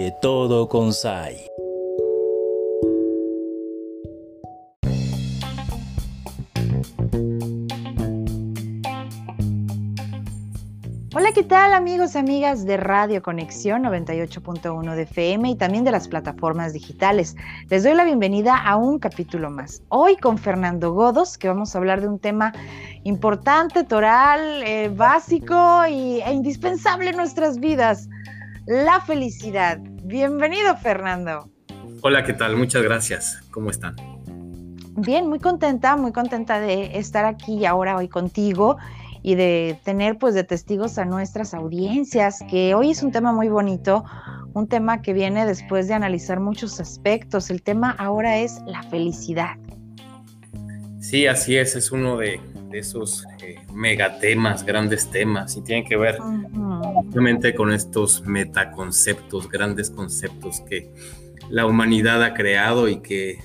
de todo CONSAI. Hola, ¿qué tal amigos y amigas de Radio Conexión 98.1 de FM y también de las plataformas digitales? Les doy la bienvenida a un capítulo más. Hoy con Fernando Godos, que vamos a hablar de un tema importante, toral, básico e indispensable en nuestras vidas, la felicidad. Bienvenido, Fernando. Hola, ¿qué tal? Muchas gracias. ¿Cómo están? Bien, muy contenta de estar aquí ahora hoy contigo y de tener pues de testigos a nuestras audiencias, que hoy es un tema muy bonito, un tema que viene después de analizar muchos aspectos. El tema ahora es la felicidad. Sí, así es uno de esos megatemas, grandes temas, y tiene que ver justamente con estos metaconceptos, grandes conceptos que la humanidad ha creado y que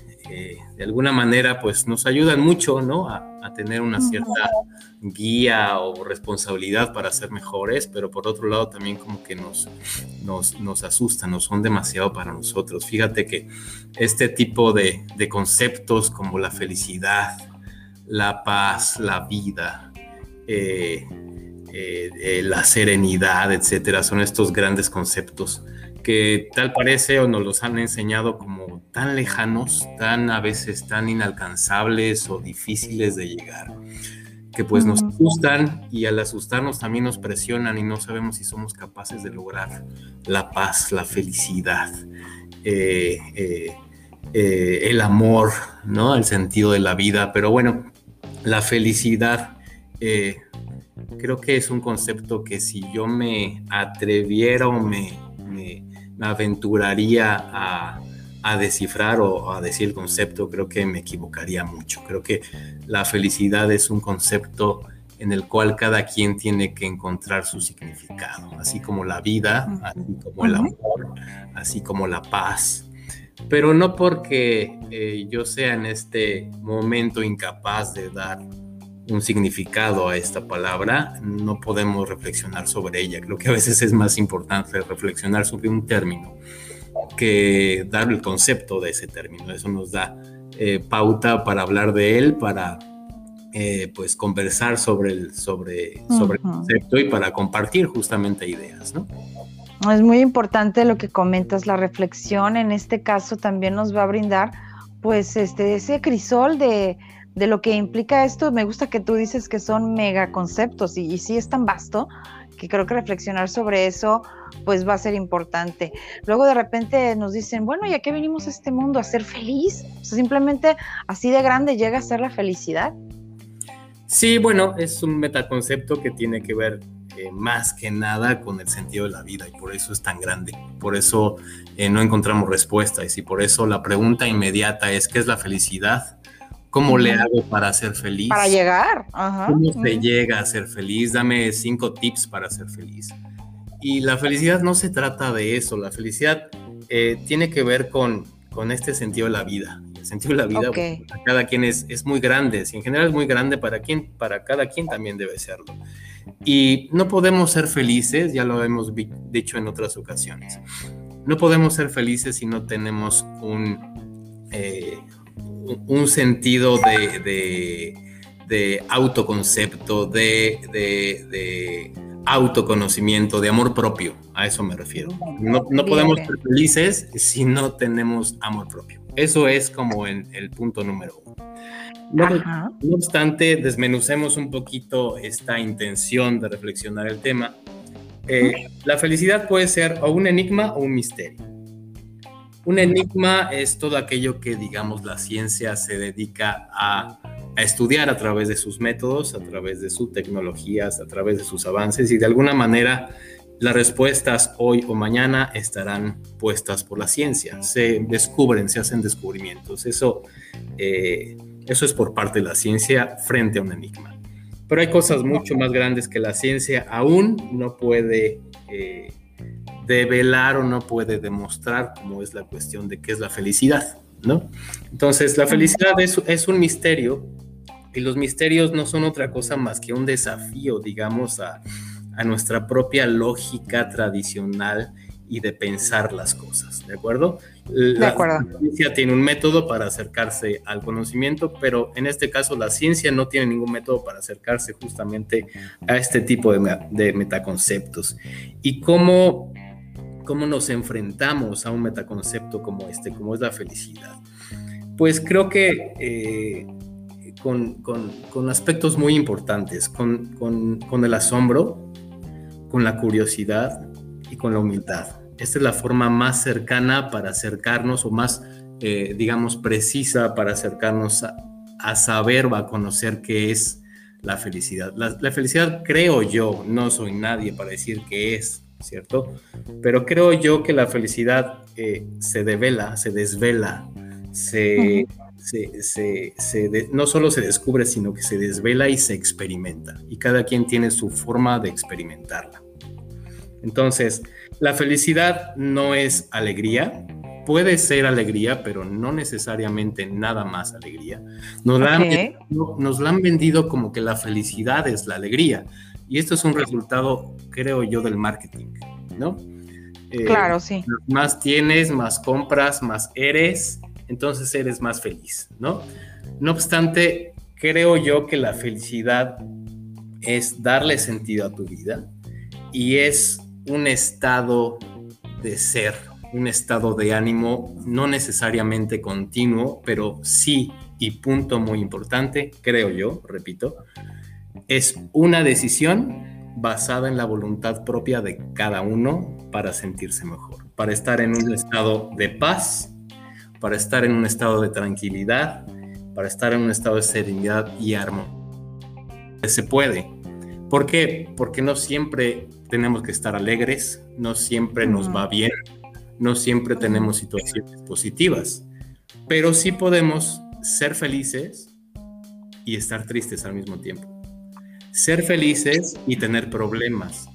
de alguna manera pues nos ayudan mucho, ¿no?, a tener una cierta guía o responsabilidad para ser mejores, pero por otro lado también como que nos asustan, no son demasiado para nosotros. Fíjate que este tipo de conceptos como la felicidad, la paz, la vida, la serenidad, etcétera, son estos grandes conceptos que tal parece o nos los han enseñado como tan lejanos, tan a veces tan inalcanzables o difíciles de llegar, que pues nos asustan, y al asustarnos también nos presionan y no sabemos si somos capaces de lograr la paz, la felicidad, el amor, ¿no?, el sentido de la vida. Pero bueno, la felicidad creo que es un concepto que si yo me atreviera o me aventuraría a descifrar o a decir el concepto, creo que me equivocaría mucho. Creo que la felicidad es un concepto en el cual cada quien tiene que encontrar su significado, así como la vida, así como el amor, así como la paz. Pero no porque yo sea en este momento incapaz de dar un significado a esta palabra, no podemos reflexionar sobre ella. Creo que a veces es más importante reflexionar sobre un término que dar el concepto de ese término. Eso nos da pauta para hablar de él, para pues conversar sobre el concepto y para compartir justamente ideas, ¿no? Es muy importante lo que comentas, la reflexión en este caso también nos va a brindar pues ese crisol de lo que implica esto. Me gusta que tú dices que son megaconceptos y sí es tan vasto que creo que reflexionar sobre eso pues va a ser importante. Luego de repente nos dicen, bueno, ¿y a qué venimos a este mundo? ¿A ser feliz? O sea, simplemente así de grande llega a ser la felicidad. Sí, bueno, es un metaconcepto que tiene que ver más que nada con el sentido de la vida, y por eso es tan grande, por eso no encontramos respuesta, y si por eso la pregunta inmediata es ¿qué es la felicidad? ¿Cómo le hago para ser feliz? Para llegar. Ajá. ¿Cómo se llega a ser feliz? Dame 5 tips para ser feliz. Y la felicidad no se trata de eso. La felicidad tiene que ver con este sentido de la vida. El sentido de la vida, okay, para cada quien es muy grande. Si en general es muy grande, para cada quien también debe serlo. Y no podemos ser felices, ya lo hemos dicho en otras ocasiones. No podemos ser felices si no tenemos un sentido de autoconcepto, de autoconocimiento, de amor propio. A eso me refiero. No podemos ser felices si no tenemos amor propio. Eso es como el punto número 1. No obstante, desmenucemos un poquito esta intención de reflexionar el tema. La felicidad puede ser o un enigma o un misterio. Un enigma es todo aquello que, digamos, la ciencia se dedica a estudiar a través de sus métodos, a través de sus tecnologías, a través de sus avances, y de alguna manera las respuestas hoy o mañana estarán puestas por la ciencia. Se descubren, se hacen descubrimientos. Eso es por parte de la ciencia frente a un enigma. Pero hay cosas mucho más grandes que la ciencia aún no puede develar o no puede demostrar, como es la cuestión de qué es la felicidad, ¿no? Entonces, la felicidad es un misterio, y los misterios no son otra cosa más que un desafío, digamos, a nuestra propia lógica tradicional y de pensar las cosas, ¿de acuerdo? La ciencia tiene un método para acercarse al conocimiento, pero en este caso la ciencia no tiene ningún método para acercarse justamente a este tipo de metaconceptos. ¿Y cómo nos enfrentamos a un metaconcepto como este, como es la felicidad? Pues creo que con aspectos muy importantes, con el asombro, con la curiosidad y con la humildad. Esta es la forma más cercana para acercarnos, o más, precisa para acercarnos a saber o a conocer qué es la felicidad. La felicidad, creo yo, no soy nadie para decir qué es, ¿cierto? Pero creo yo que la felicidad no solo se descubre, sino que se desvela y se experimenta. Y cada quien tiene su forma de experimentarla. Entonces, la felicidad no es alegría, puede ser alegría, pero no necesariamente nada más alegría. Nos la han vendido como que la felicidad es la alegría, y esto es un resultado, creo yo, del marketing, ¿no? Claro, sí. Más tienes, más compras, más eres, entonces eres más feliz, ¿no? No obstante, creo yo que la felicidad es darle sentido a tu vida, y es un estado de ser, un estado de ánimo, no necesariamente continuo, pero sí, y punto muy importante, creo yo, repito, es una decisión basada en la voluntad propia de cada uno para sentirse mejor, para estar en un estado de paz, para estar en un estado de tranquilidad, para estar en un estado de serenidad y armonía. Se puede. ¿Por qué? Porque no siempre tenemos que estar alegres, no siempre nos va bien, no siempre tenemos situaciones positivas, pero sí podemos ser felices y estar tristes al mismo tiempo. Ser felices y tener problemas.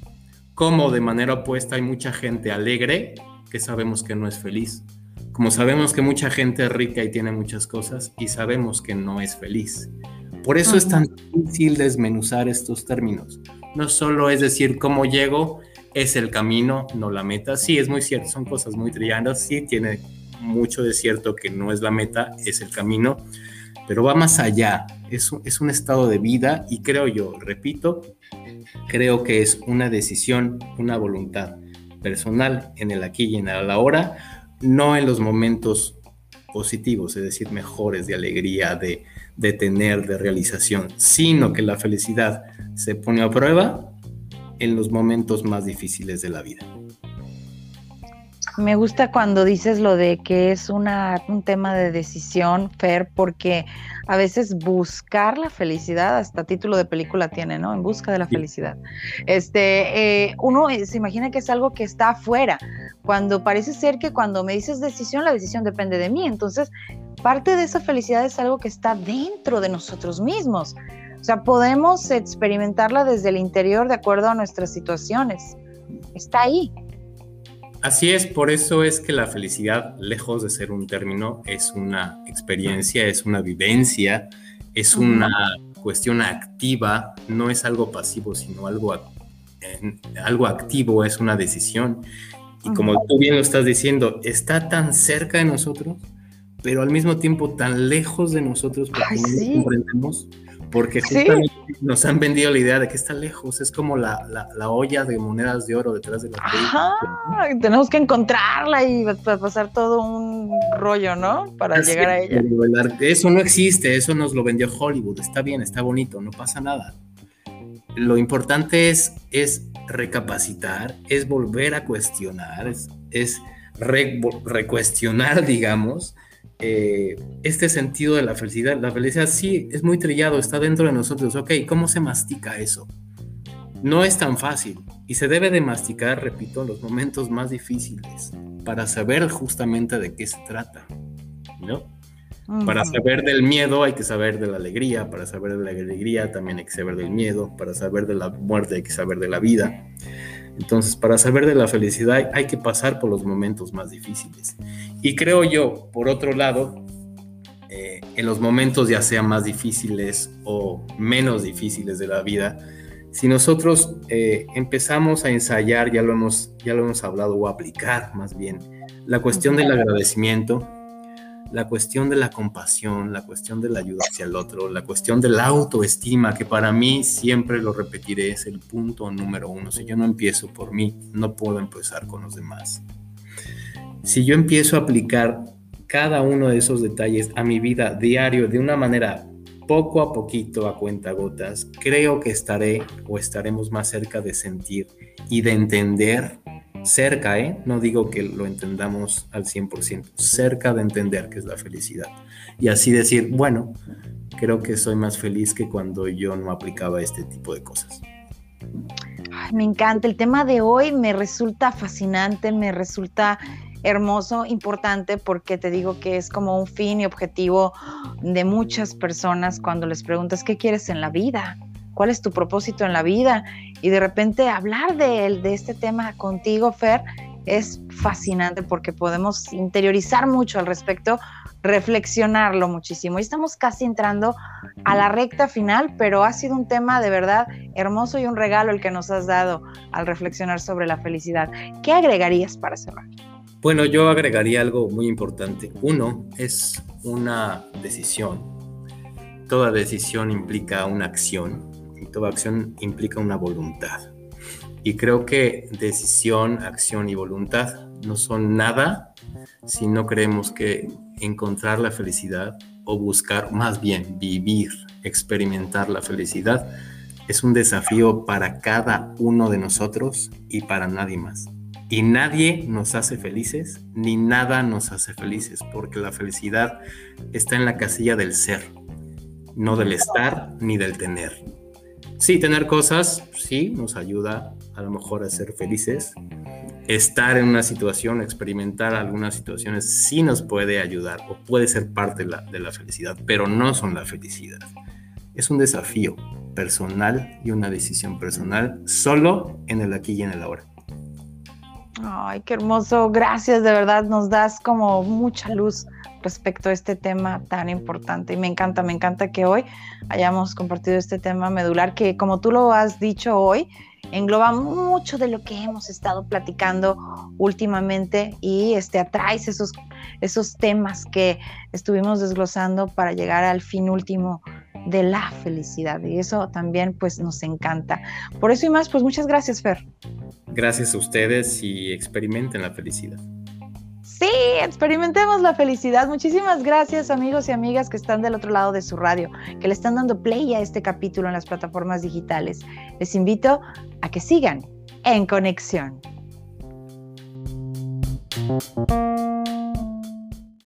Como de manera opuesta hay mucha gente alegre que sabemos que no es feliz. Como sabemos que mucha gente es rica y tiene muchas cosas y sabemos que no es feliz. Por eso es tan difícil desmenuzar estos términos. No solo es decir cómo llego, es el camino, no la meta. Sí, es muy cierto, son cosas muy trilladas. Sí, tiene mucho de cierto que no es la meta, es el camino. Pero va más allá. Es un estado de vida y creo yo, repito, creo que es una decisión, una voluntad personal en el aquí y en el ahora, no en los momentos positivos, es decir, mejores, de alegría, de tener, de realización, sino que la felicidad se pone a prueba en los momentos más difíciles de la vida. Me gusta cuando dices lo de que es un tema de decisión, Fer, porque a veces buscar la felicidad, hasta título de película tiene, ¿no? En busca de la felicidad. Uno se imagina que es algo que está afuera, cuando parece ser que cuando me dices decisión, la decisión depende de mí. Entonces, parte de esa felicidad es algo que está dentro de nosotros mismos. O sea, podemos experimentarla desde el interior de acuerdo a nuestras situaciones. Está ahí. Así es, por eso es que la felicidad, lejos de ser un término, es una experiencia, es una vivencia, es una cuestión activa, no es algo pasivo, sino algo activo, es una decisión. Y como tú bien lo estás diciendo, está tan cerca de nosotros, pero al mismo tiempo tan lejos de nosotros porque no lo comprendemos, porque justamente nos han vendido la idea de que está lejos, es como la olla de monedas de oro detrás de la película. Tenemos que encontrarla y pasar todo un rollo, ¿no? Para llegar a ella. Eso no existe, eso nos lo vendió Hollywood, está bien, está bonito, no pasa nada. Lo importante es recapacitar, es volver a cuestionar, es recuestionar, digamos, este sentido de la felicidad. La felicidad sí es muy trillado, está dentro de nosotros. Ok, ¿cómo se mastica eso? No es tan fácil y se debe de masticar, repito, en los momentos más difíciles para saber justamente de qué se trata, ¿no? Para saber del miedo hay que saber de la alegría, para saber de la alegría también hay que saber del miedo, para saber de la muerte hay que saber de la vida. Entonces, para saber de la felicidad hay que pasar por los momentos más difíciles. Y creo yo, por otro lado, en los momentos ya sean más difíciles o menos difíciles de la vida, Si nosotros empezamos a ensayar, ya lo hemos hablado, o aplicar más bien, la cuestión del agradecimiento, la cuestión de la compasión, la cuestión de la ayuda hacia el otro, la cuestión de la autoestima, que para mí, siempre lo repetiré, es el punto número uno. Si yo no empiezo por mí, no puedo empezar con los demás. Si yo empiezo a aplicar cada uno de esos detalles a mi vida diario de una manera poco a poquito, a cuentagotas, creo que estaremos más cerca de sentir y de entender, cerca, no digo que lo entendamos al 100%, cerca de entender qué es la felicidad. Y así decir, bueno, creo que soy más feliz que cuando yo no aplicaba este tipo de cosas. Ay, me encanta, el tema de hoy me resulta fascinante, me resulta hermoso, importante, porque te digo que es como un fin y objetivo de muchas personas cuando les preguntas ¿qué quieres en la vida? ¿Cuál es tu propósito en la vida? Y de repente hablar de este tema contigo, Fer, es fascinante porque podemos interiorizar mucho al respecto, reflexionarlo muchísimo. Y estamos casi entrando a la recta final, pero ha sido un tema de verdad hermoso y un regalo el que nos has dado al reflexionar sobre la felicidad. ¿Qué agregarías para cerrar? Bueno, yo agregaría algo muy importante. Uno, es una decisión. Toda decisión implica una acción y toda acción implica una voluntad. Y creo que decisión, acción y voluntad no son nada si no creemos que encontrar la felicidad o buscar, más bien vivir, experimentar la felicidad, es un desafío para cada uno de nosotros y para nadie más. Y nadie nos hace felices, ni nada nos hace felices, porque la felicidad está en la casilla del ser, no del estar ni del tener. Sí, tener cosas, sí, nos ayuda a lo mejor a ser felices. Estar en una situación, experimentar algunas situaciones, sí nos puede ayudar o puede ser parte de la felicidad, pero no son la felicidad. Es un desafío personal y una decisión personal solo en el aquí y en el ahora. Ay, qué hermoso, gracias, de verdad, nos das como mucha luz respecto a este tema tan importante y me encanta que hoy hayamos compartido este tema medular que, como tú lo has dicho hoy, engloba mucho de lo que hemos estado platicando últimamente y atraes esos temas que estuvimos desglosando para llegar al fin último de la felicidad, y eso también pues nos encanta. Por eso y más, pues muchas gracias, Fer. Gracias a ustedes y experimenten la felicidad. Sí, experimentemos la felicidad. Muchísimas gracias, amigos y amigas que están del otro lado de su radio, que le están dando play a este capítulo en las plataformas digitales. Les invito a que sigan en conexión.